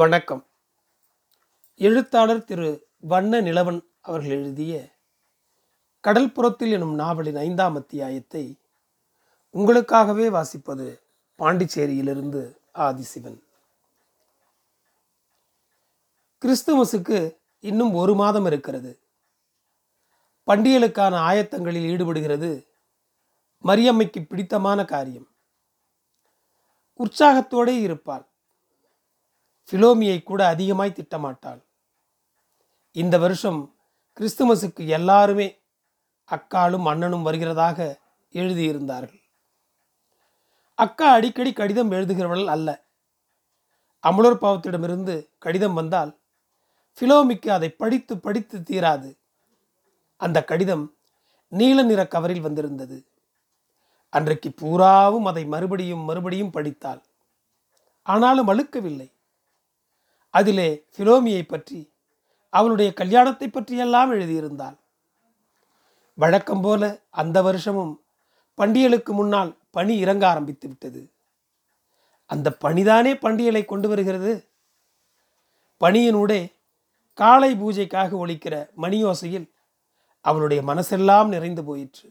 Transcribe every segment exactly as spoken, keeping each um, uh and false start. வணக்கம். எழுத்தாளர் திரு வண்ணநிலவன் அவர்கள் எழுதிய கடல்புரத்தில் எனும் நாவலின் ஐந்தாம் அத்தியாயத்தை உங்களுக்காகவே வாசிப்பது பாண்டிச்சேரியிலிருந்து ஆதிசிவன். கிறிஸ்துமஸுக்கு இன்னும் ஒரு மாதம் இருக்கிறது. பண்டிகைகளுக்கான ஆயத்தங்களில் ஈடுபடுகிறது மரியம்மைக்கு பிடித்தமான காரியம். உற்சாகத்தோடே இருப்பாள். பிலோமியை கூட அதிகமாய் திட்டமாட்டாள். இந்த வருஷம் கிறிஸ்துமஸுக்கு எல்லாருமே அக்காலும் அண்ணனும் வருகிறதாக எழுதியிருந்தார்கள். அக்கா அடிக்கடி கடிதம் எழுதுகிறவள் அல்ல. அமலோற்பவத்திடமிருந்து கடிதம் வந்தால் பிலோமிக்கு அதை படித்து படித்து தீராது. அந்த கடிதம் நீல நிற கவரில் வந்திருந்தது. அன்றைக்கு பூராவும் அதை மறுபடியும் மறுபடியும் படித்தாள். ஆனாலும் அழுக்கவில்லை. அதிலே பிலோமியை பற்றி, அவளுடைய கல்யாணத்தை பற்றியெல்லாம் எழுதியிருந்தாள். வழக்கம் போல அந்த வருஷமும் பண்டிகைகளுக்கு முன்னால் பணி இறங்க ஆரம்பித்து விட்டது. அந்த பணிதானே பண்டிகைகளை கொண்டு வருகிறது. பணியினூடே காலை பூஜைக்காக ஒலிக்கிற மணியோசையில் அவளுடைய மனசெல்லாம் நிறைந்து போயிற்று.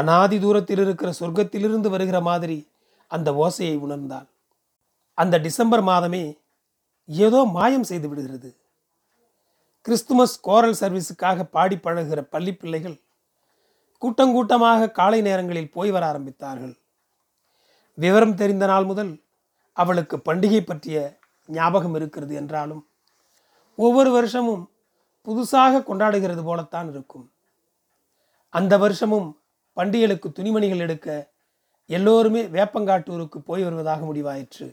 அநாதி தூரத்தில் இருக்கிற சொர்க்கத்திலிருந்து வருகிற மாதிரி அந்த ஓசையை உணர்ந்தாள். அந்த டிசம்பர் மாதமே ஏதோ மாயம் செய்து விடுகிறது. கிறிஸ்துமஸ் கோரல் சர்வீஸுக்காக பாடி பழகுகிற பள்ளி பிள்ளைகள் கூட்டங்கூட்டமாக காலை நேரங்களில் போய் வர ஆரம்பித்தார்கள். விவரம் தெரிந்த நாள் முதல் அவளுக்கு பண்டிகை பற்றிய ஞாபகம் இருக்கிறது. என்றாலும் ஒவ்வொரு வருஷமும் புதுசாக கொண்டாடுகிறது போலத்தான் இருக்கும். அந்த வருஷமும் பண்டிகைகளுக்கு துணிமணிகள் எடுக்க எல்லோருமே வேப்பங்காட்டூருக்கு போய் வருவதாக முடிவாயிற்று.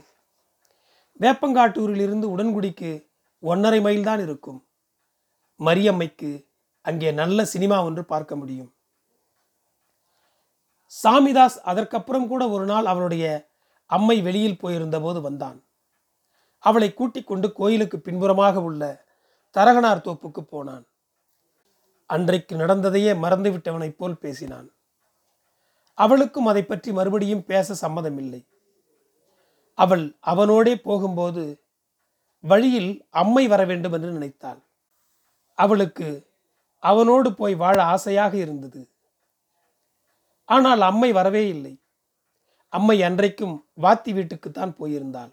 வேப்பங்காட்டூரில் இருந்து உடன்குடிக்கு ஒன்றரை மைல் தான் இருக்கும். மரியம்மைக்கு அங்கே நல்ல சினிமா ஒன்று பார்க்க முடியும். சாமிதாஸ் அதற்கப்புறம் கூட ஒரு நாள் அவளுடைய அம்மை வெளியில் போயிருந்த போது வந்தான். அவளை கூட்டிக் கொண்டு கோயிலுக்கு பின்புறமாக உள்ள தரகனார் தோப்புக்கு போனான். அன்றைக்கு நடந்ததையே மறந்துவிட்டவனைப் போல் பேசினான். அவளுக்கும் அதை பற்றி மறுபடியும் பேச சம்மதமில்லை. அவள் அவனோடே போகும்போது வழியில் அம்மை வர வேண்டும் என்று நினைத்தாள். அவளுக்கு அவனோடு போய் வாழ ஆசையாக இருந்தது. ஆனால் அம்மை வரவே இல்லை. அம்மை அன்றைக்கும் வாத்தி வீட்டுக்குத்தான் போயிருந்தாள்.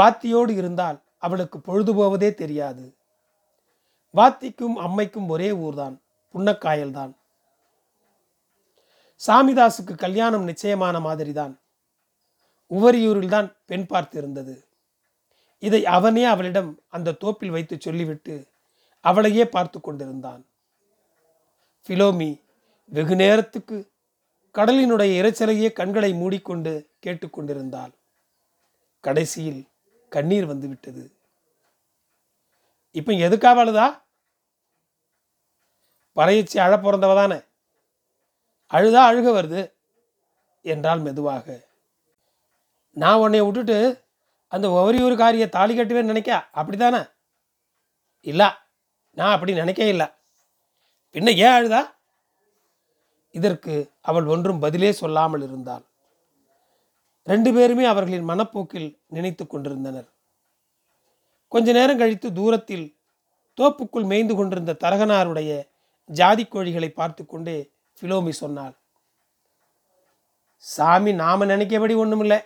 வாத்தியோடு இருந்தால் அவளுக்கு பொழுதுபோவதே தெரியாது. வாத்திக்கும் அம்மைக்கும் ஒரே ஊர்தான், புண்ணக்காயல் தான். சாமிதாசுக்கு கல்யாணம் நிச்சயமான மாதிரி தான். உவரியூரில் தான் பெண் பார்த்து இருந்தது. இதை அவனே அவளிடம் அந்த தோப்பில் வைத்து சொல்லிவிட்டு அவளையே பார்த்து கொண்டிருந்தான். பிலோமி வெகு நேரத்துக்கு கடலினுடைய இரைச்சலையே கண்களை மூடிக்கொண்டு கேட்டுக்கொண்டிருந்தாள். கடைசியில் கண்ணீர் வந்துவிட்டது. இப்போ எதுக்காக அழுதா? பறையச்சி அழ பிறந்தவ தானே, அழுதா அழுக வருது என்றால் மெதுவாக. நான் உன்னை விட்டுட்டு அந்த உவரியூர் காரியை தாலி கட்டுவேன்னு நினைக்க அப்படித்தானே? இல்லை, நான் அப்படி நினைக்க இல்லை. பின்ன ஏன் அழுதா? இதற்கு அவள் ஒன்றும் பதிலே சொல்லாமல் இருந்தாள். ரெண்டு பேருமே அவர்களின் மனப்போக்கில் நினைத்து கொண்டிருந்தனர். கொஞ்ச நேரம் கழித்து தூரத்தில் தோப்புக்குள் மேய்ந்து கொண்டிருந்த தரகனாருடைய ஜாதி கோழிகளை பார்த்து கொண்டே பிலோமி சொன்னாள், சாமி நாம நினைக்கபடி ஒன்றுமில்லை.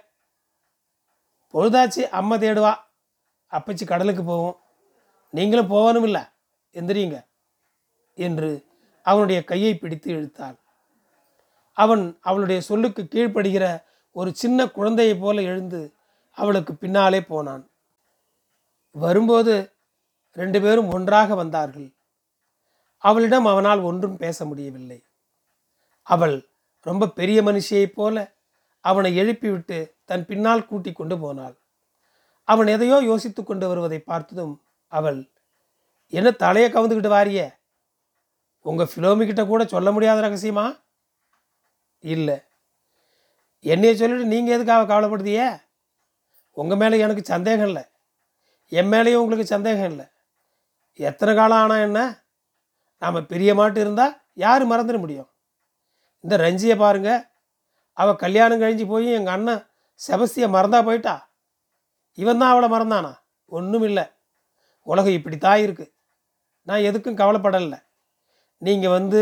பொழுதாச்சு, அம்மா தேடுவா, அப்பச்சி கடலுக்கு போவோம், நீங்களும் போகணும் இல்லை, எந்திரியுங்க என்று அவனுடைய கையை பிடித்து இழுத்தாள். அவன் அவளுடைய சொல்லுக்கு கீழ்ப்படுகிற ஒரு சின்ன குழந்தையை போல எழுந்து அவளுக்கு பின்னாலே போனான். வரும்போது ரெண்டு பேரும் ஒன்றாக வந்தார்கள். அவளிடம் அவனால் ஒன்றும் பேச முடியவில்லை. அவள் ரொம்ப பெரிய மனுஷியைப் போல அவனை எழுப்பிவிட்டு தன் பின்னால் கூட்டி கொண்டு போனாள். அவன் எதையோ யோசித்து கொண்டு வருவதை பார்த்ததும் அவள், என்ன தலையை கவுந்துக்கிட்டு வாரிய, உங்கள் பிலோமிக்கிட்ட கூட சொல்ல முடியாத ரகசியமா? இல்லை, என்னைய சொல்லிட்டு நீங்கள் எதுக்காக கவலைப்படுத்தியே? உங்கள் மேலே எனக்கு சந்தேகம் இல்லை, என் மேலேயும் உங்களுக்கு சந்தேகம் இல்லை. எத்தனை காலம் ஆனால் என்ன, நாம் பெரிய மாட்டு இருந்தால் யார் மறந்துட முடியும்? இந்த ரஞ்சியை பாருங்கள், அவள் கல்யாணம் கழிஞ்சு போய் எங்கள் அண்ணன் செபஸ்தியை மறந்தா போயிட்டா. இவன் தான் அவளை மறந்தானா? ஒன்றும் இல்லை. உலகம் இப்படித்தான் இருக்குது. நான் எதுக்கும் கவலைப்படலை. நீங்கள் வந்து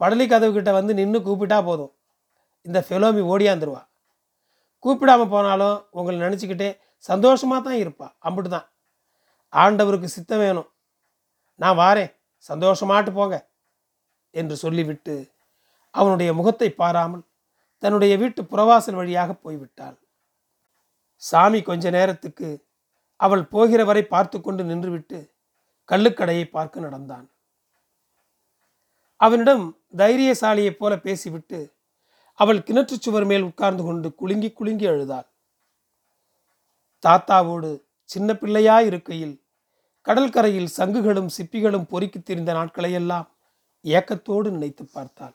படலி கதவுக்கிட்ட வந்து நின்று கூப்பிட்டா போதும், இந்த பிலோமி ஓடியாந்துருவா. கூப்பிடாமல் போனாலும் உங்களை நினச்சிக்கிட்டே சந்தோஷமாக தான் இருப்பா. அம்பிட்டு தான் ஆண்டவருக்கு சித்தம் வேணும். நான் வாரேன், சந்தோஷமாட்டு போங்க என்று சொல்லிவிட்டு அவனுடைய முகத்தை பாராமல் தன்னுடைய வீட்டு புறவாசல் வழியாக போய்விட்டாள். சாமி கொஞ்ச நேரத்துக்கு அவள் போகிற வரை பார்த்து கொண்டு நின்றுவிட்டு கள்ளுக்கடையை பார்க்க நடந்தான். அவனிடம் தைரியசாலியைப் போல பேசிவிட்டு அவள் கிணற்று சுவர் மேல் உட்கார்ந்து கொண்டு குலுங்கி குலுங்கி அழுதாள். தாத்தாவோடு சின்ன பிள்ளையாயிருக்கையில் கடற்கரையில் சங்குகளும் சிப்பிகளும் பொறுக்கி திரிந்த நாட்களையெல்லாம் ஏக்கத்தோடு நினைத்து பார்த்தாள்.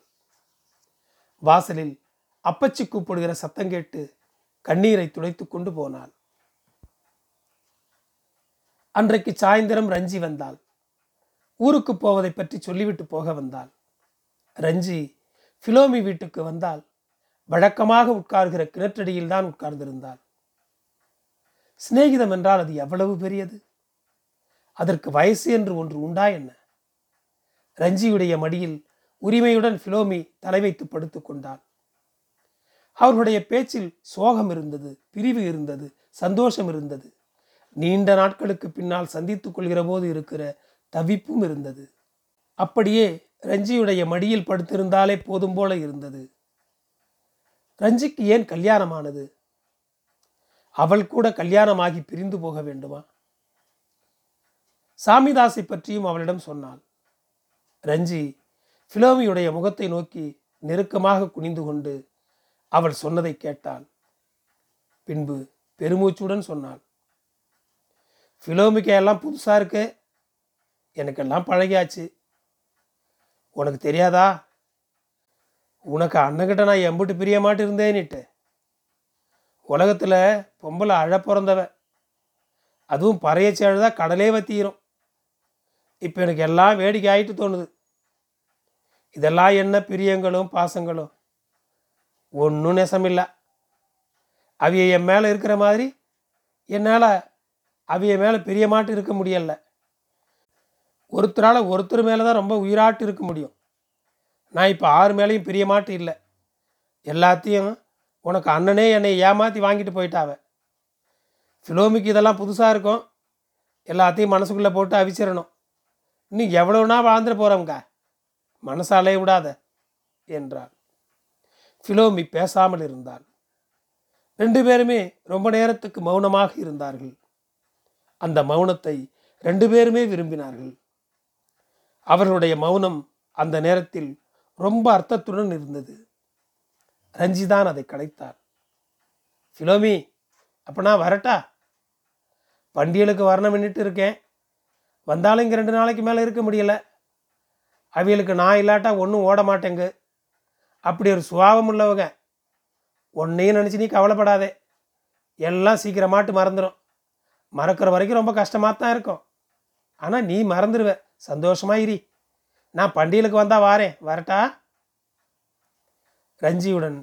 வாசலில் அப்பச்சி கூப்பிடுகிற சத்தம் கேட்டு கண்ணீரை துடைத்து கொண்டு போனாள். அன்றைக்கு சாயந்தரம் ரஞ்சி வந்தாள். ஊருக்கு போவதை பற்றி சொல்லிவிட்டு போக வந்தாள். ரஞ்சி பிலோமி வீட்டுக்கு வந்தால் வழக்கமாக உட்கார்கிற கிணற்றடியில் தான் உட்கார்ந்திருந்தாள். சிநேகிதம் என்றால் அது எவ்வளவு பெரியது! அதற்கு வயசு என்று ஒன்று உண்டா என்ன? ரஞ்சியுடைய மடியில் உரிமையுடன் பிலோமி தலை வைத்து படுத்துக் கொண்டாள். அவர்களுடைய பேச்சில் சோகம் இருந்தது, பிரிவு இருந்தது, சந்தோஷம் இருந்தது, நீண்ட நாட்களுக்கு பின்னால் சந்தித்துக் கொள்கிற போது இருக்கிற தவிப்பும் இருந்தது. அப்படியே ரஞ்சியுடைய மடியில் படுத்திருந்தாலே போதும் போல இருந்தது. ரஞ்சிக்கு ஏன் கல்யாணமானது? அவள் கூட கல்யாணமாகி பிரிந்து போக வேண்டுமா? சாமிதாஸை பற்றியும் அவளிடம் சொன்னாள். ரஞ்சி பிலோமியுடைய முகத்தை நோக்கி நெருக்கமாக குனிந்து கொண்டு அவள் சொன்னதை கேட்டாள். பின்பு பெருமூச்சுடன் சொன்னாள், பிலோமிக்கு எல்லாம் புதுசாக இருக்கு, எனக்கெல்லாம் பழகியாச்சு. உனக்கு தெரியாதா? உனக்கு அண்ணங்கிட்ட நான் எம்பிட்டு பிரிய மாட்டிருந்தேன்னுட்டு. உலகத்தில் பொம்பளை அழ பிறந்தவ, அதுவும் பறையச்சி அழுதா கடலே வத்திரும். இப்போ எனக்கு எல்லாம் வேடிக்கை ஆகிட்டு தோணுது. இதெல்லாம் என்ன பிரியங்களும் பாசங்களும்? ஒன்றும் நெசமில்லை. அவைய என் மேலே இருக்கிற மாதிரி என்னால் அவைய மேலே பிரிய மாட்டு இருக்க முடியலை. ஒருத்தரால் ஒருத்தர் மேலே தான் ரொம்ப உயிராட்டு இருக்க முடியும். நான் இப்போ ஆறு மேலேயும் பிரிய மாட்டு இல்லை. எல்லாத்தையும் உனக்கு அண்ணனே என்னை ஏமாற்றி வாங்கிட்டு போயிட்டாவ. பிலோமிக்கு இதெல்லாம் புதுசாக இருக்கும். எல்லாத்தையும் மனசுக்குள்ளே போட்டு அவிச்சிடணும். நீ எவ்வளோனா வாழ்ந்துட போகிறவங்க, மனசாலே விடாத என்றாள். பிலோமி பேசாமல் இருந்தாள். ரெண்டு பேருமே ரொம்ப நேரத்துக்கு மௌனமாக இருந்தார்கள். அந்த மௌனத்தை ரெண்டு பேருமே விரும்பினார்கள். அவர்களுடைய மௌனம் அந்த நேரத்தில் ரொம்ப அர்த்தத்துடன் இருந்தது. ரஞ்சிதான் அதை கலைத்தாள். பிலோமி, அப்போ நான் வரட்டா? பண்டியலுக்கு வரணும் நின்றுட்டு இருக்கேன். வந்தாலும் இங்கே ரெண்டு நாளைக்கு மேலே இருக்க முடியலை. அவியலுக்கு நான் இல்லாட்டா ஒன்றும் ஓட மாட்டேங்கு. அப்படி ஒரு சுபாவம் உள்ளவங்க. ஒன்றையும் நினச்சி நீ கவலைப்படாதே, எல்லாம் சீக்கிரமாட்டு மறந்துடும். மறக்கிற வரைக்கும் ரொம்ப கஷ்டமாக தான் இருக்கும். ஆனால் நீ மறந்துடுவ, சந்தோஷமாக இரு. நான் பண்டியலுக்கு வந்தால் வாரேன், வரட்டா? ரஞ்சியுடன்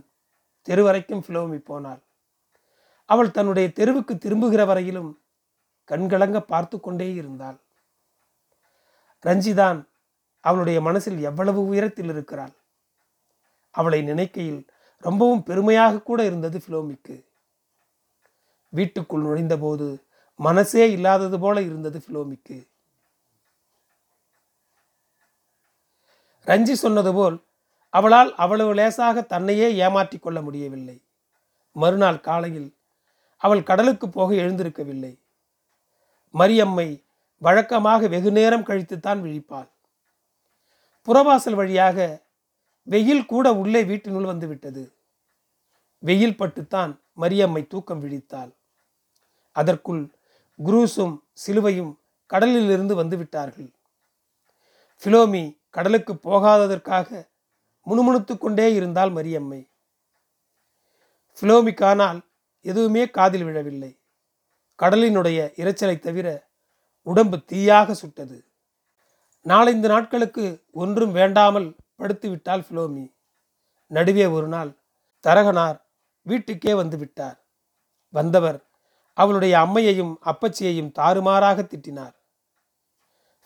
தெரு வரைக்கும் பிலோமி போனாள். அவள் தன்னுடைய தெருவுக்கு திரும்புகிற வரையிலும் கண்கலங்க பார்த்து கொண்டே இருந்தாள். ரஞ்சிதான் அவளுடைய மனசில் எவ்வளவு உயரத்தில் இருக்கிறாள். அவளை நினைக்கையில் ரொம்பவும் பெருமையாக கூட இருந்தது பிலோமிக்கு. வீட்டுக்குள் நுழைந்தபோது மனசே இல்லாதது போல இருந்தது பிலோமிக்கு. ரஞ்சி சொன்னது போல் அவளால் அவ்வளவு லேசாக தன்னையே ஏமாற்றிக் கொள்ள முடியவில்லை. மறுநாள் காலையில் அவள் கடலுக்கு போக எழுந்திருக்கவில்லை. மரியம்மை வழக்கமாக வெகு நேரம் கழித்துத்தான் விழிப்பாள். புறவாசல் வழியாக வெயில் கூட உள்ளே வீட்டினுள் வந்துவிட்டது. வெயில் பட்டுத்தான் மரியம்மை தூக்கம் விழித்தாள். அதற்குள் குரூஸும் சிலுவையும் கடலிலிருந்து வந்துவிட்டார்கள். பிலோமி கடலுக்கு போகாததற்காக முணுமுணுத்து கொண்டே இருந்தாள் மரியம்மை. பிலோமிக்கானால் எதுவுமே காதில் விழவில்லை. கடலினுடைய இரைச்சலை தவிர உடம்பு தீயாக சுட்டது. நாலந்து நாட்களுக்கு ஒன்றும் வேண்டாமல் படுத்து விட்டாள் பிலோமி. நடுவே ஒரு நாள் தரகனார் வீட்டுக்கே வந்து விட்டார். வந்தவர் அவளுடைய அம்மையையும் அப்பச்சியையும் தாறுமாறாக திட்டினார்.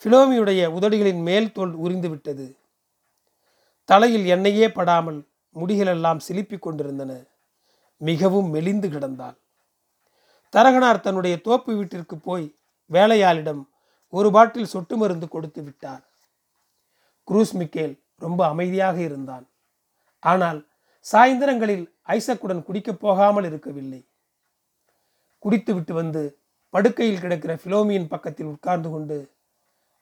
பிலோமியுடைய உதடுகளின் மேல் தோல் உரிந்துவிட்டது. தலையில் எண்ணெயே படாமல் முடிகளெல்லாம் சிலிப்பி கொண்டிருந்தன. மிகவும் மெலிந்து கிடந்தாள். தரகனார் தன்னுடைய தோப்பு வீட்டிற்கு போய் வேலையாளிடம் ஒரு பாட்டில் சொட்டு மருந்து கொடுத்து விட்டார். குரூஸ் மிக்கேல் ரொம்ப அமைதியாக இருந்தான். ஆனால் சாயந்தரங்களில் ஐசக்குடன் குடிக்கப் போகாமல் இருக்கவில்லை. குடித்துவிட்டு வந்து படுக்கையில் கிடக்கிற பிலோமியின் பக்கத்தில் உட்கார்ந்து கொண்டு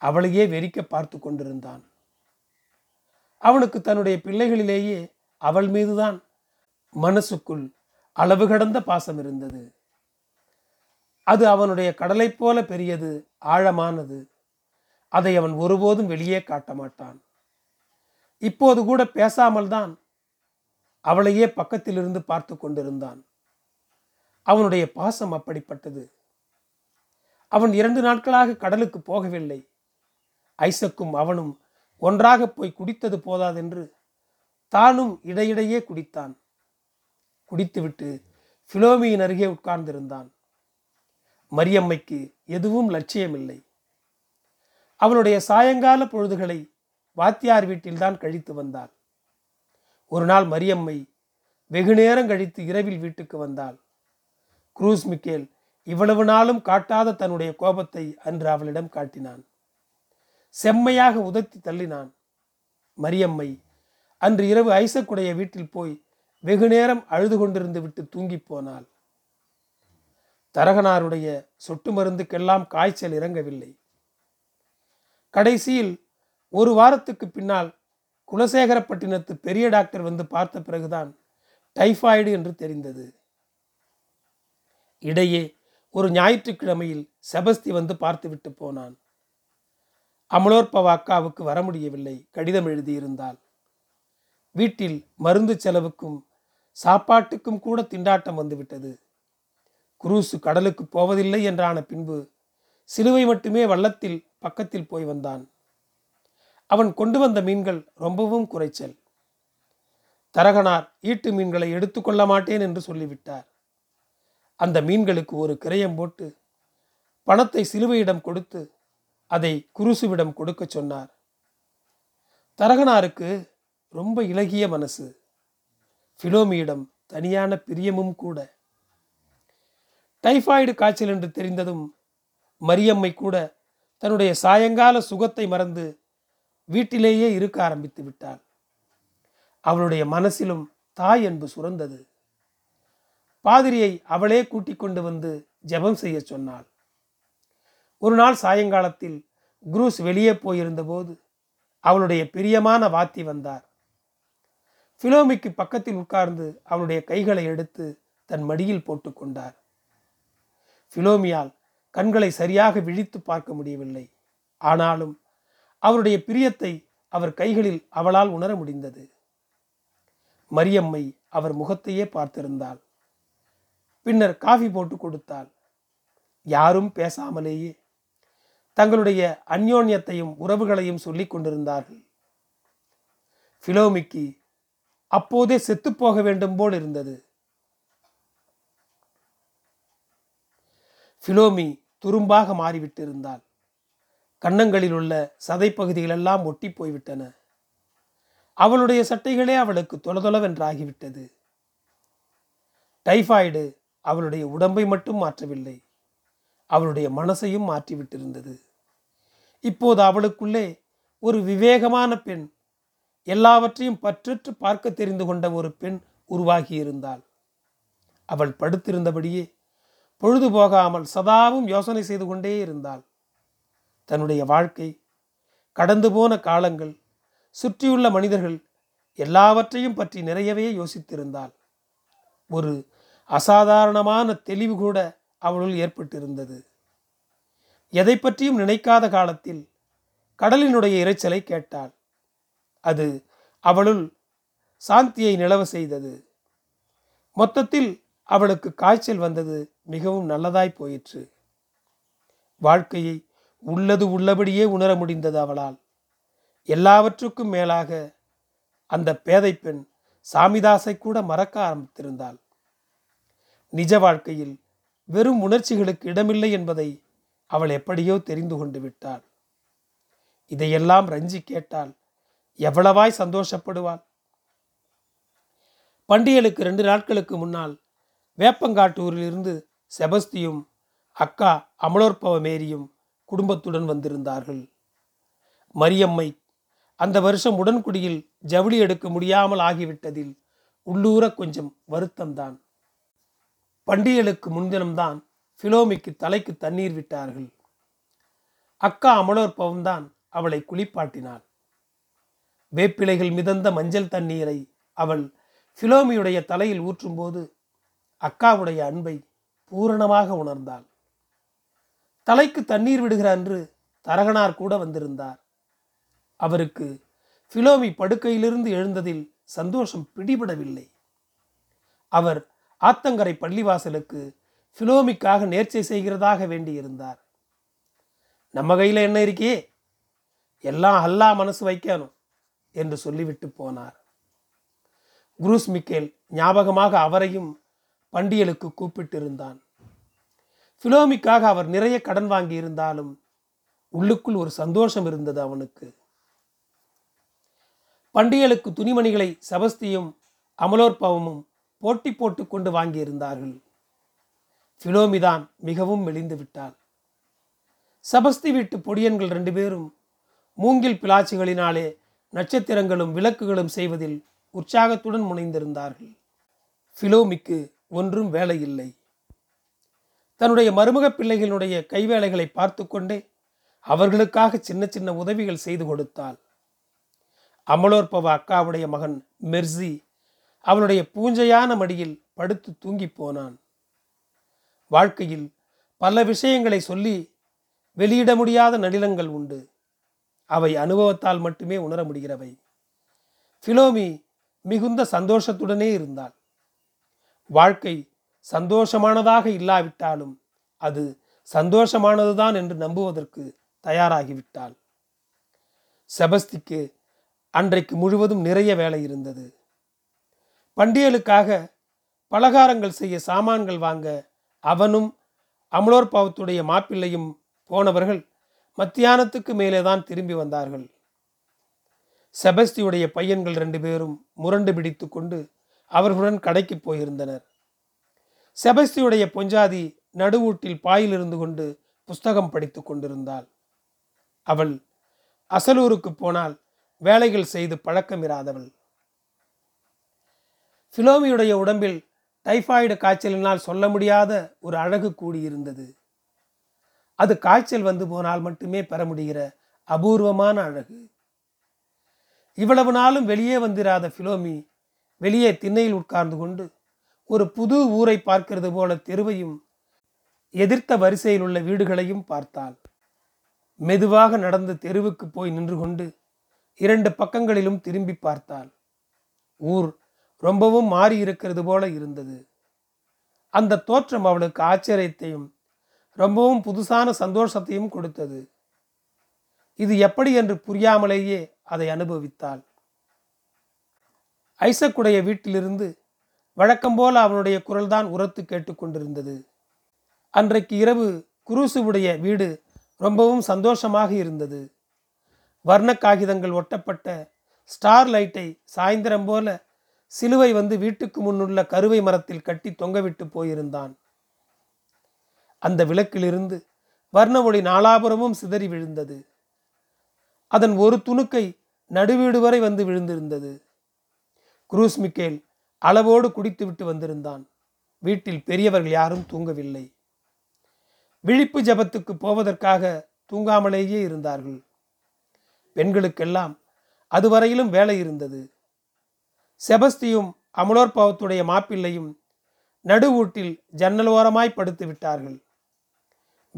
அவளையே வெறிக்க பார்த்து கொண்டிருந்தான். அவனுக்கு தன்னுடைய பிள்ளைகளிலேயே அவள் மீதுதான் மனசுக்குள் அளவு கடந்த பாசம் இருந்தது. அது அவனுடைய கடலை போல பெரியது, ஆழமானது. அதை அவன் ஒருபோதும் வெளியே காட்ட மாட்டான். இப்போது கூட பேசாமல் தான் அவளையே பக்கத்திலிருந்து பார்த்து கொண்டிருந்தான். அவனுடைய பாசம் அப்படிப்பட்டது. அவன் இரண்டு நாட்களாக கடலுக்கு போகவில்லை. ஐசக்கும் அவனும் ஒன்றாக போய் குடித்தது போதாதென்று தானும் இடையிடையே குடித்தான். குடித்துவிட்டு பிலோமியின் அருகே உட்கார்ந்திருந்தான். மரியம்மைக்கு எதுவும் லட்சியமில்லை. அவளுடைய சாயங்கால பொழுதுகளை வாத்தியார் வீட்டில்தான் கழித்து வந்தாள். ஒரு நாள் மரியம்மை வெகு நேரம் கழித்து இரவில் வீட்டுக்கு வந்தாள். குரூஸ் மிக்கேல் இவ்வளவு நாளும் காட்டாத தன்னுடைய கோபத்தை அன்று அவளிடம் காட்டினான். செம்மையாக உதத்தி தள்ளினான். மரியம்மை அன்று இரவு ஐசக்குடைய வீட்டில் போய் வெகு நேரம் அழுது கொண்டிருந்து விட்டு தூங்கி போனாள். தரகனாருடைய சொட்டு மருந்துக்கெல்லாம் காய்ச்சல் இறங்கவில்லை. கடைசியில் ஒரு வாரத்துக்கு பின்னால் குலசேகரப்பட்டினத்து பெரிய டாக்டர் வந்து பார்த்த பிறகுதான் டைஃபாய்டு என்று தெரிந்தது. இடையே ஒரு ஞாயிற்றுக்கிழமையில் செபஸ்தி வந்து பார்த்துவிட்டு போனான். அமலோற்பவ அக்காவுக்கு வர முடியவில்லை. கடிதம் எழுதியிருந்தாள். வீட்டில் மருந்து செலவுக்கும் சாப்பாட்டுக்கும் கூட திண்டாட்டம் வந்துவிட்டது. குரூஸ் கடலுக்கு போவதில்லை என்றான பின்பு சிலுவை மட்டுமே வள்ளத்தில் பக்கத்தில் போய் வந்தான். அவன் கொண்டு வந்த மீன்கள் ரொம்பவும் குறைச்சல். தரகனார் ஈட்டு மீன்களை எடுத்துக்கொள்ள மாட்டேன் என்று சொல்லிவிட்டார். அந்த மீன்களுக்கு ஒரு கிரயம் போட்டு பணத்தை சிலுவையிடம் கொடுத்து அதை குரூசுவிடம் கொடுக்க சொன்னார். தரகனாருக்கு ரொம்ப இலகிய மனசு. பிலோமியிடம் தனியான பிரியமும் கூட. டைஃபாய்டு காய்ச்சல் என்று தெரிந்ததும் மரியம்மை கூட தன்னுடைய சாயங்கால சுகத்தை மறந்து வீட்டிலேயே இருக்க ஆரம்பித்து விட்டாள். அவளுடைய மனசிலும் தாய் அன்பு சுரந்தது. பாதிரியை அவளே கூட்டிக் கொண்டு வந்து ஜெபம் செய்ய சொன்னாள். ஒரு நாள் சாயங்காலத்தில் குரூஸ் வெளியே போயிருந்தபோது அவளுடைய பிரியமான வாத்தி வந்தார். பிலோமிக்கு பக்கத்தில் உட்கார்ந்து அவளுடைய கைகளை எடுத்து தன் மடியில் போட்டு கொண்டார். பிலோமியால் கண்களை சரியாக விழித்து பார்க்க முடியவில்லை. ஆனாலும் அவருடைய பிரியத்தை அவர் கைகளில் அவளால் உணர முடிந்தது. மரியம்மை அவர் முகத்தையே பார்த்திருந்தாள். பின்னர் காஃபி போட்டு கொடுத்தாள். யாரும் பேசாமலேயே தங்களுடைய அந்யோன்யத்தையும் உறவுகளையும் சொல்லி கொண்டிருந்தார்கள். பிலோமிக்கு அப்போதே செத்துப்போக வேண்டும் போல் இருந்தது. பிலோமி துரும்பாக மாறிவிட்டிருந்தாள். கன்னங்களில் உள்ள சதை பகுதிகளெல்லாம் ஒட்டி போய்விட்டன. அவளுடைய சட்டைகளே அவளுக்கு தொலதொலவென்றாகிவிட்டது. டைஃபாய்டு அவளுடைய உடம்பை மட்டும் மாற்றவில்லை, அவளுடைய மனசையும் மாற்றிவிட்டிருந்தது. இப்போது அவளுக்குள்ளே ஒரு விவேகமான பெண், எல்லாவற்றையும் பற்றற்று பார்க்க தெரிந்து கொண்ட ஒரு பெண் உருவாகியிருந்தாள். அவள் படுத்திருந்தபடியே பொழுது போகாமல் சதாவும் யோசனை செய்து கொண்டே இருந்தாள். தன்னுடைய வாழ்க்கை, கடந்து போன காலங்கள், சுற்றியுள்ள மனிதர்கள் எல்லாவற்றையும் பற்றி நிறையவே யோசித்திருந்தாள். ஒரு அசாதாரணமான தெளிவு கூட அவளுள் ஏற்பட்டிருந்தது. எதை பற்றியும் நினைக்காத காலத்தில் கடலினுடைய இரைச்சலை கேட்டாள். அது அவளுள் சாந்தியை நிலவ செய்தது. மொத்தத்தில் அவளுக்கு காய்ச்சல் வந்தது மிகவும் நல்லதாய் போயிற்று. வாழ்க்கையை உள்ளது உள்ளபடியே உணர முடிந்தது அவளால். எல்லாவற்றுக்கும் மேலாக அந்த பேதை பெண் சாமிதாஸை கூட மறக்க ஆரம்பித்திருந்தாள். நிஜ வாழ்க்கையில் வெறும் உணர்ச்சிகளுக்கு இடமில்லை என்பதை அவள் எப்படியோ தெரிந்து கொண்டு விட்டாள். இதையெல்லாம் ரஞ்சி கேட்டாள் எவ்வளவாய் சந்தோஷப்படுவாள். பண்டியலுக்கு ரெண்டு நாட்களுக்கு முன்னால் வேப்பங்காட்டூரில் இருந்து செபஸ்தியும் அக்கா அமலோற்பவமேரியும் குடும்பத்துடன் வந்திருந்தார்கள். மரியம்மை அந்த வருஷம் உடன்குடியில் ஜவுளி எடுக்க முடியாமல் ஆகிவிட்டதில் உள்ளூர கொஞ்சம் வருத்தம்தான். பண்டியலுக்கு முன்தினம்தான் பிலோமிக்கு தலைக்கு தண்ணீர் விட்டார்கள். அக்கா அமலோற்பவம்தான் அவளை குளிப்பாட்டினாள். வேப்பிலைகள் மிதந்த மஞ்சள் தண்ணீரை அவள் பிலோமியுடைய தலையில் ஊற்றும்போது அக்காவுடைய அன்பை பூரணமாக உணர்ந்தாள். தலைக்கு தண்ணீர் விடுகிற அன்று தரகனார் கூட வந்திருந்தார். அவருக்கு பிலோமி படுக்கையிலிருந்து எழுந்ததில் சந்தோஷம் பிடிபடவில்லை. அவர் ஆத்தங்கரை பள்ளிவாசலுக்கு பிலோமிக்காக நேர்ச்சை செய்கிறதாக வேண்டியிருந்தார். நம்ம கையில் என்ன இருக்கே, எல்லாம் அல்லா மனசு வைக்கணும் என்று சொல்லிவிட்டு போனார். குரூஸ் மிக்கேல் ஞாபகமாக அவரையும் பண்டியலுக்கு கூப்பிட்டிருந்தான். பிலோமிக்காக அவர் நிறைய கடன் வாங்கியிருந்தாலும் உள்ளுக்குள் ஒரு சந்தோஷம் இருந்தது அவனுக்கு. பண்டியலுக்கு துணிமணிகளை செபஸ்தியும் அமலோற்பவமும் போட்டி போட்டு கொண்டு வாங்கியிருந்தார்கள். பிலோமிதான் மிகவும் மெலிந்து விட்டாள். செபஸ்தி வீட்டு பொடியன்கள் ரெண்டு பேரும் மூங்கில் பிளாச்சிகளினாலே நட்சத்திரங்களும் விளக்குகளும் செய்வதில் உற்சாகத்துடன் முனைந்திருந்தார்கள். பிலோமிக்கு ஒன்றும் வேலை இல்லை. தன்னுடைய மருமக பிள்ளைகளுடைய கைவேலைகளை பார்த்து கொண்டே அவர்களுக்காக சின்ன சின்ன உதவிகள் செய்து கொடுத்தாள். அமலோற்பவ அக்காவுடைய மகன் மெர்சி அவளுடைய பூஞ்சையான மடியில் படுத்து தூங்கி போனான். வாழ்க்கையில் பல விஷயங்களை சொல்லி வெளியிட முடியாத நடினங்கள் உண்டு. அவை அனுபவத்தால் மட்டுமே உணர முடிகிறவை. பிலோமி மிகுந்த சந்தோஷத்துடனே இருந்தாள். வாழ்க்கை சந்தோஷமானதாக இல்லாவிட்டாலும் அது சந்தோஷமானதுதான் என்று நம்புவதற்கு தயாராகிவிட்டாள். செபஸ்திக்கு அன்றைக்கு முழுவதும் நிறைய வேலை இருந்தது. பண்டியலுக்காக பலகாரங்கள் செய்ய சாமான்கள் வாங்க அவனும் அமலோற்பவத்துடைய மாப்பிள்ளையும் போனவர்கள் மத்தியானத்துக்கு மேலேதான் திரும்பி வந்தார்கள். செபஸ்தியுடைய பையன்கள் ரெண்டு பேரும் முரண்டு பிடித்து கொண்டு அவர்களுடன் கடைக்கு போயிருந்தனர். செபஸ்தியுடைய பொஞ்சாதி நடுவூட்டில் பாயில் இருந்து கொண்டு புஸ்தகம் படித்து கொண்டிருந்தாள். அவள் அசலூருக்கு போனால் வேலைகள் செய்து பழக்கமிராதவள். பிலோமியுடைய உடம்பில் டைஃபாய்டு காய்ச்சலினால் சொல்ல முடியாத ஒரு அழகு கூடியிருந்தது. அது காய்ச்சல் வந்து போனால் மட்டுமே பெற முடிகிற அபூர்வமான அழகு. இவ்வளவு நாளும் வெளியே வந்திராத பிலோமி வெளியே திண்ணையில் உட்கார்ந்து கொண்டு ஒரு புது ஊரை பார்க்கிறது போல தெருவையும் எதிர்த்த வரிசையில் உள்ள வீடுகளையும் பார்த்தாள். மெதுவாக நடந்து தெருவுக்கு போய் நின்று கொண்டு இரண்டு பக்கங்களிலும் திரும்பி பார்த்தாள். ஊர் ரொம்பவும் மாறி இருக்கிறது போல இருந்தது. அந்த தோற்றம் அவளுக்கு ஆச்சரியத்தையும் ரொம்பவும் புதுசான சந்தோஷத்தையும் கொடுத்தது. இது எப்படி என்று புரியாமலேயே அதை அனுபவித்தாள். ஐசக்குடைய வீட்டிலிருந்து வழக்கம்போல அவனுடைய குரல்தான் உரத்து கேட்டுக்கொண்டிருந்தது. அன்றைக்கு இரவு குரூசுவுடைய வீடு ரொம்பவும் சந்தோஷமாக இருந்தது. வர்ண காகிதங்கள் ஒட்டப்பட்ட ஸ்டார் லைட்டை சாயந்தரம் போல சிலுவை வந்து வீட்டுக்கு முன்னுள்ள கருவை மரத்தில் கட்டி தொங்கவிட்டு போயிருந்தான். அந்த விளக்கிலிருந்து வர்ண ஒளி நாலாபுரமும் சிதறி விழுந்தது. அதன் ஒரு துணுக்கை நடுவீடு வரை வந்து விழுந்திருந்தது. குரூஸ் மிக்கேல் அளவோடு குடித்துவிட்டு வந்திருந்தான். வீட்டில் பெரியவர்கள் யாரும் தூங்கவில்லை. விழிப்பு ஜபத்துக்கு போவதற்காக தூங்காமலேயே இருந்தார்கள். பெண்களுக்கெல்லாம் அதுவரையிலும் வேலை இருந்தது. செபஸ்தியும் அமலோற்பவத்துடைய மாப்பிள்ளையும் நடுவூட்டில் ஜன்னலோரமாய் படுத்து விட்டார்கள்.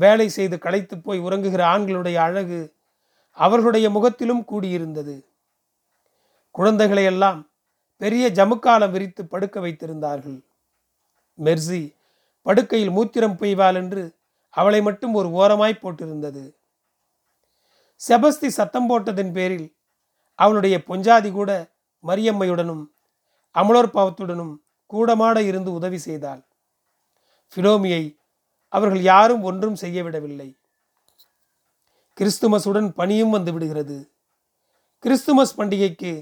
வேலை செய்து களைத்து போய் உறங்குகிற ஆண்களுடைய அழகு அவர்களுடைய முகத்திலும் கூடியிருந்தது. குழந்தைகளையெல்லாம் பெரிய ஜமுக்காலம் விரித்து படுக்க வைத்திருந்தார்கள். மெர்சி படுக்கையில் மூத்திரம் பெய்வாள் என்று அவளை மட்டும் ஒரு ஓரமாய் போட்டிருந்தது. செபஸ்தி சத்தம் போட்டதின் பேரில் அவளுடைய பொஞ்சாதி கூட மரியம்மையுடனும் அமலோற்பவத்துடனும் கூடமாட இருந்து உதவி செய்தாள். பிலோமியை அவர்கள் யாரும் ஒன்றும் செய்யவிடவில்லை. கிறிஸ்துமஸுடன் பனியும் வந்து விடுகிறது. கிறிஸ்துமஸ் பண்டிகைக்கு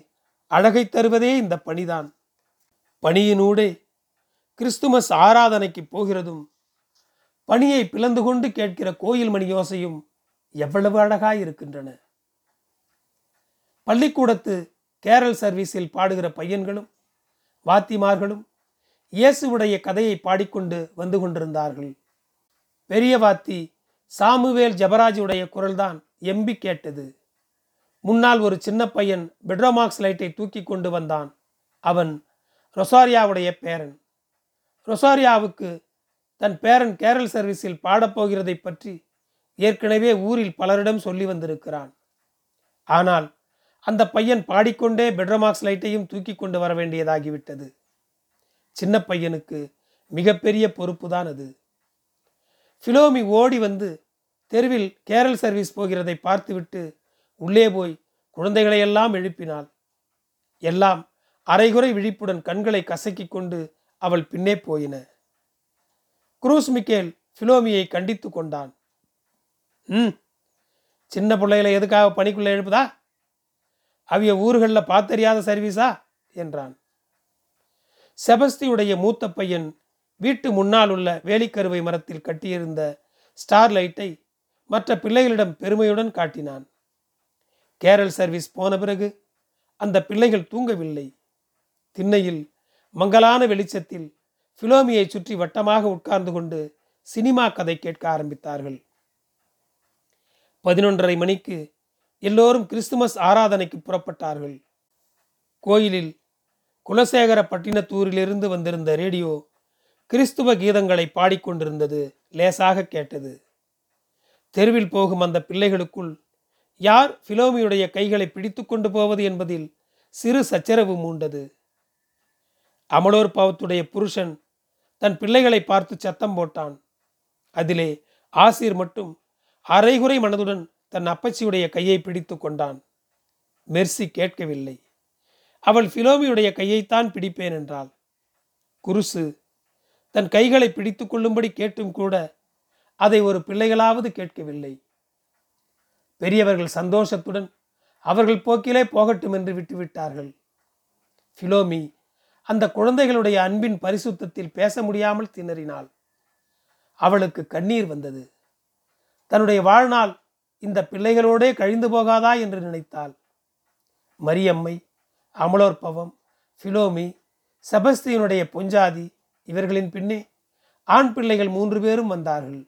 அழகை தருவதே இந்த பனிதான். பனியினூடே கிறிஸ்துமஸ் ஆராதனைக்கு போகிறதும் பனியை பிளந்து கொண்டு கேட்கிற கோயில் மணி யோசையும் எவ்வளவு அழகாயிருக்கின்றன. பள்ளிக்கூடத்து கேரல் சர்வீஸில் பாடுகிற பையன்களும் வாத்திமார்களும் இயேசுவுடைய கதையை பாடிக்கொண்டு வந்து கொண்டிருந்தார்கள். பெரிய வாத்தி சாமுவேல் ஜபராஜுடைய குரல்தான் எம்பி கேட்டது. முன்னால் ஒரு சின்ன பையன் பெட்ரோமாக்ஸ் லைட்டை தூக்கி கொண்டு வந்தான். அவன் ரொசாரியாவுடைய பேரன். ரொசாரியாவுக்கு தன் பேரன் கேரல் சர்வீஸில் பாடப்போகிறதை பற்றி ஏற்கனவே ஊரில் பலரிடம் சொல்லி வந்திருக்கிறான். ஆனால் அந்த பையன் பாடிக்கொண்டே பெட்ரோமாக்ஸ் லைட்டையும் தூக்கி கொண்டு வர வேண்டியதாகிவிட்டது. சின்ன பையனுக்கு மிகப்பெரிய பொறுப்பு தான் அது. பிலோமி ஓடி வந்து தெருவில் கேரல் சர்வீஸ் போகிறதை பார்த்துவிட்டு உள்ளே போய் குழந்தைகளையெல்லாம் எழுப்பினாள். எல்லாம் அரைகுறை விழிப்புடன் கண்களை கசக்கி கொண்டு அவள் பின்னே போயின. குரூஸ் மிக்கேல் பிலோமியை கண்டித்து கொண்டான். ம் சின்ன பிள்ளைகளை எதுக்காக பணிக்குள்ளே எழுப்புதா? அவைய ஊர்களில் பார்த்தறியாத சர்வீஸா என்றான். செபஸ்தியுடைய மூத்த பையன் வீட்டு முன்னால் உள்ள வேலிக்கருவை மரத்தில் கட்டியிருந்த ஸ்டார் லைட்டை மற்ற பிள்ளைகளிடம் பெருமையுடன் காட்டினான். கேரல் சர்வீஸ் போன பிறகு அந்த பிள்ளைகள் தூங்கவில்லை. திண்ணையில் மங்கலான வெளிச்சத்தில் பிலோமியை சுற்றி வட்டமாக உட்கார்ந்து கொண்டு சினிமா கதை கேட்க ஆரம்பித்தார்கள். பதினொன்றரை மணிக்கு எல்லோரும் கிறிஸ்துமஸ் ஆராதனைக்கு புறப்பட்டார்கள். கோயிலில் குலசேகரப்பட்டினத்தூரிலிருந்து வந்திருந்த ரேடியோ கிறிஸ்துவ கீதங்களை பாடிக்கொண்டிருந்தது. லேசாக கேட்டது. தெருவில் போகும் அந்த பிள்ளைகளுக்குள் யார் பிலோமியுடைய கைகளை பிடித்து கொண்டு போவது என்பதில் சிறு சச்சரவு மூண்டது. அமலோற்பவத்துடைய புருஷன் தன் பிள்ளைகளை பார்த்து சத்தம் போட்டான். அதிலே ஆசிர் மட்டும் அரைகுறை மனதுடன் தன் அப்பச்சியுடைய கையை பிடித்து கொண்டான். மெர்சி கேட்கவில்லை. அவள் பிலோமியுடைய கையைத்தான் பிடிப்பேன் என்றாள். குருசு தன் கைகளை பிடித்து கொள்ளும்படி கேட்டும் கூட அதை ஒரு பிள்ளைகளாவது கேட்கவில்லை. பெரியவர்கள் சந்தோஷத்துடன் அவர்கள் போக்கிலே போகட்டும் என்று விட்டுவிட்டார்கள். பிலோமி அந்த குழந்தைகளுடைய அன்பின் பரிசுத்தத்தில் பேச முடியாமல் திணறினாள். அவளுக்கு கண்ணீர் வந்தது. தன்னுடைய வாழ்நாள் இந்த பிள்ளைகளோடே கழிந்து போகாதா என்று நினைத்தாள். மரியம்மை, அமலோற்பவம், பிலோமி, செபஸ்தியினுடைய பொஞ்சாதி இவர்களின் பின்னே ஆண் பிள்ளைகள் மூன்று பேரும் வந்தார்கள்.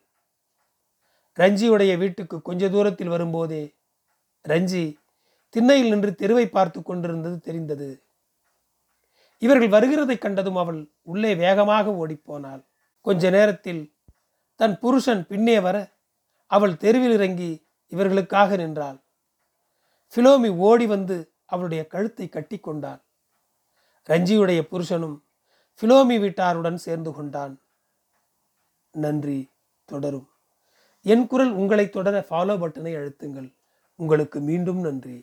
ரஞ்சியுடைய வீட்டுக்கு கொஞ்ச தூரத்தில் வரும்போதே ரஞ்சி திண்ணையில் நின்று தெருவை பார்த்து கொண்டிருந்தது தெரிந்தது. இவர்கள் வருகிறதை கண்டதும் அவள் உள்ளே வேகமாக ஓடிப்போனாள். கொஞ்ச நேரத்தில் தன் புருஷன் பின்னே வர அவள் தெருவில் இறங்கி இவர்களுக்காக நின்றாள். பிலோமி ஓடி வந்து அவளுடைய கழுத்தை கட்டி கொண்டாள். ரஞ்சியுடைய புருஷனும் பிலோமி வீட்டாருடன் சேர்ந்து கொண்டான். நன்றி. தொடரும். என் குரல் உங்களை தொடர ஃபாலோ பட்டனை அழுத்துங்கள். உங்களுக்கு மீண்டும் நன்றி.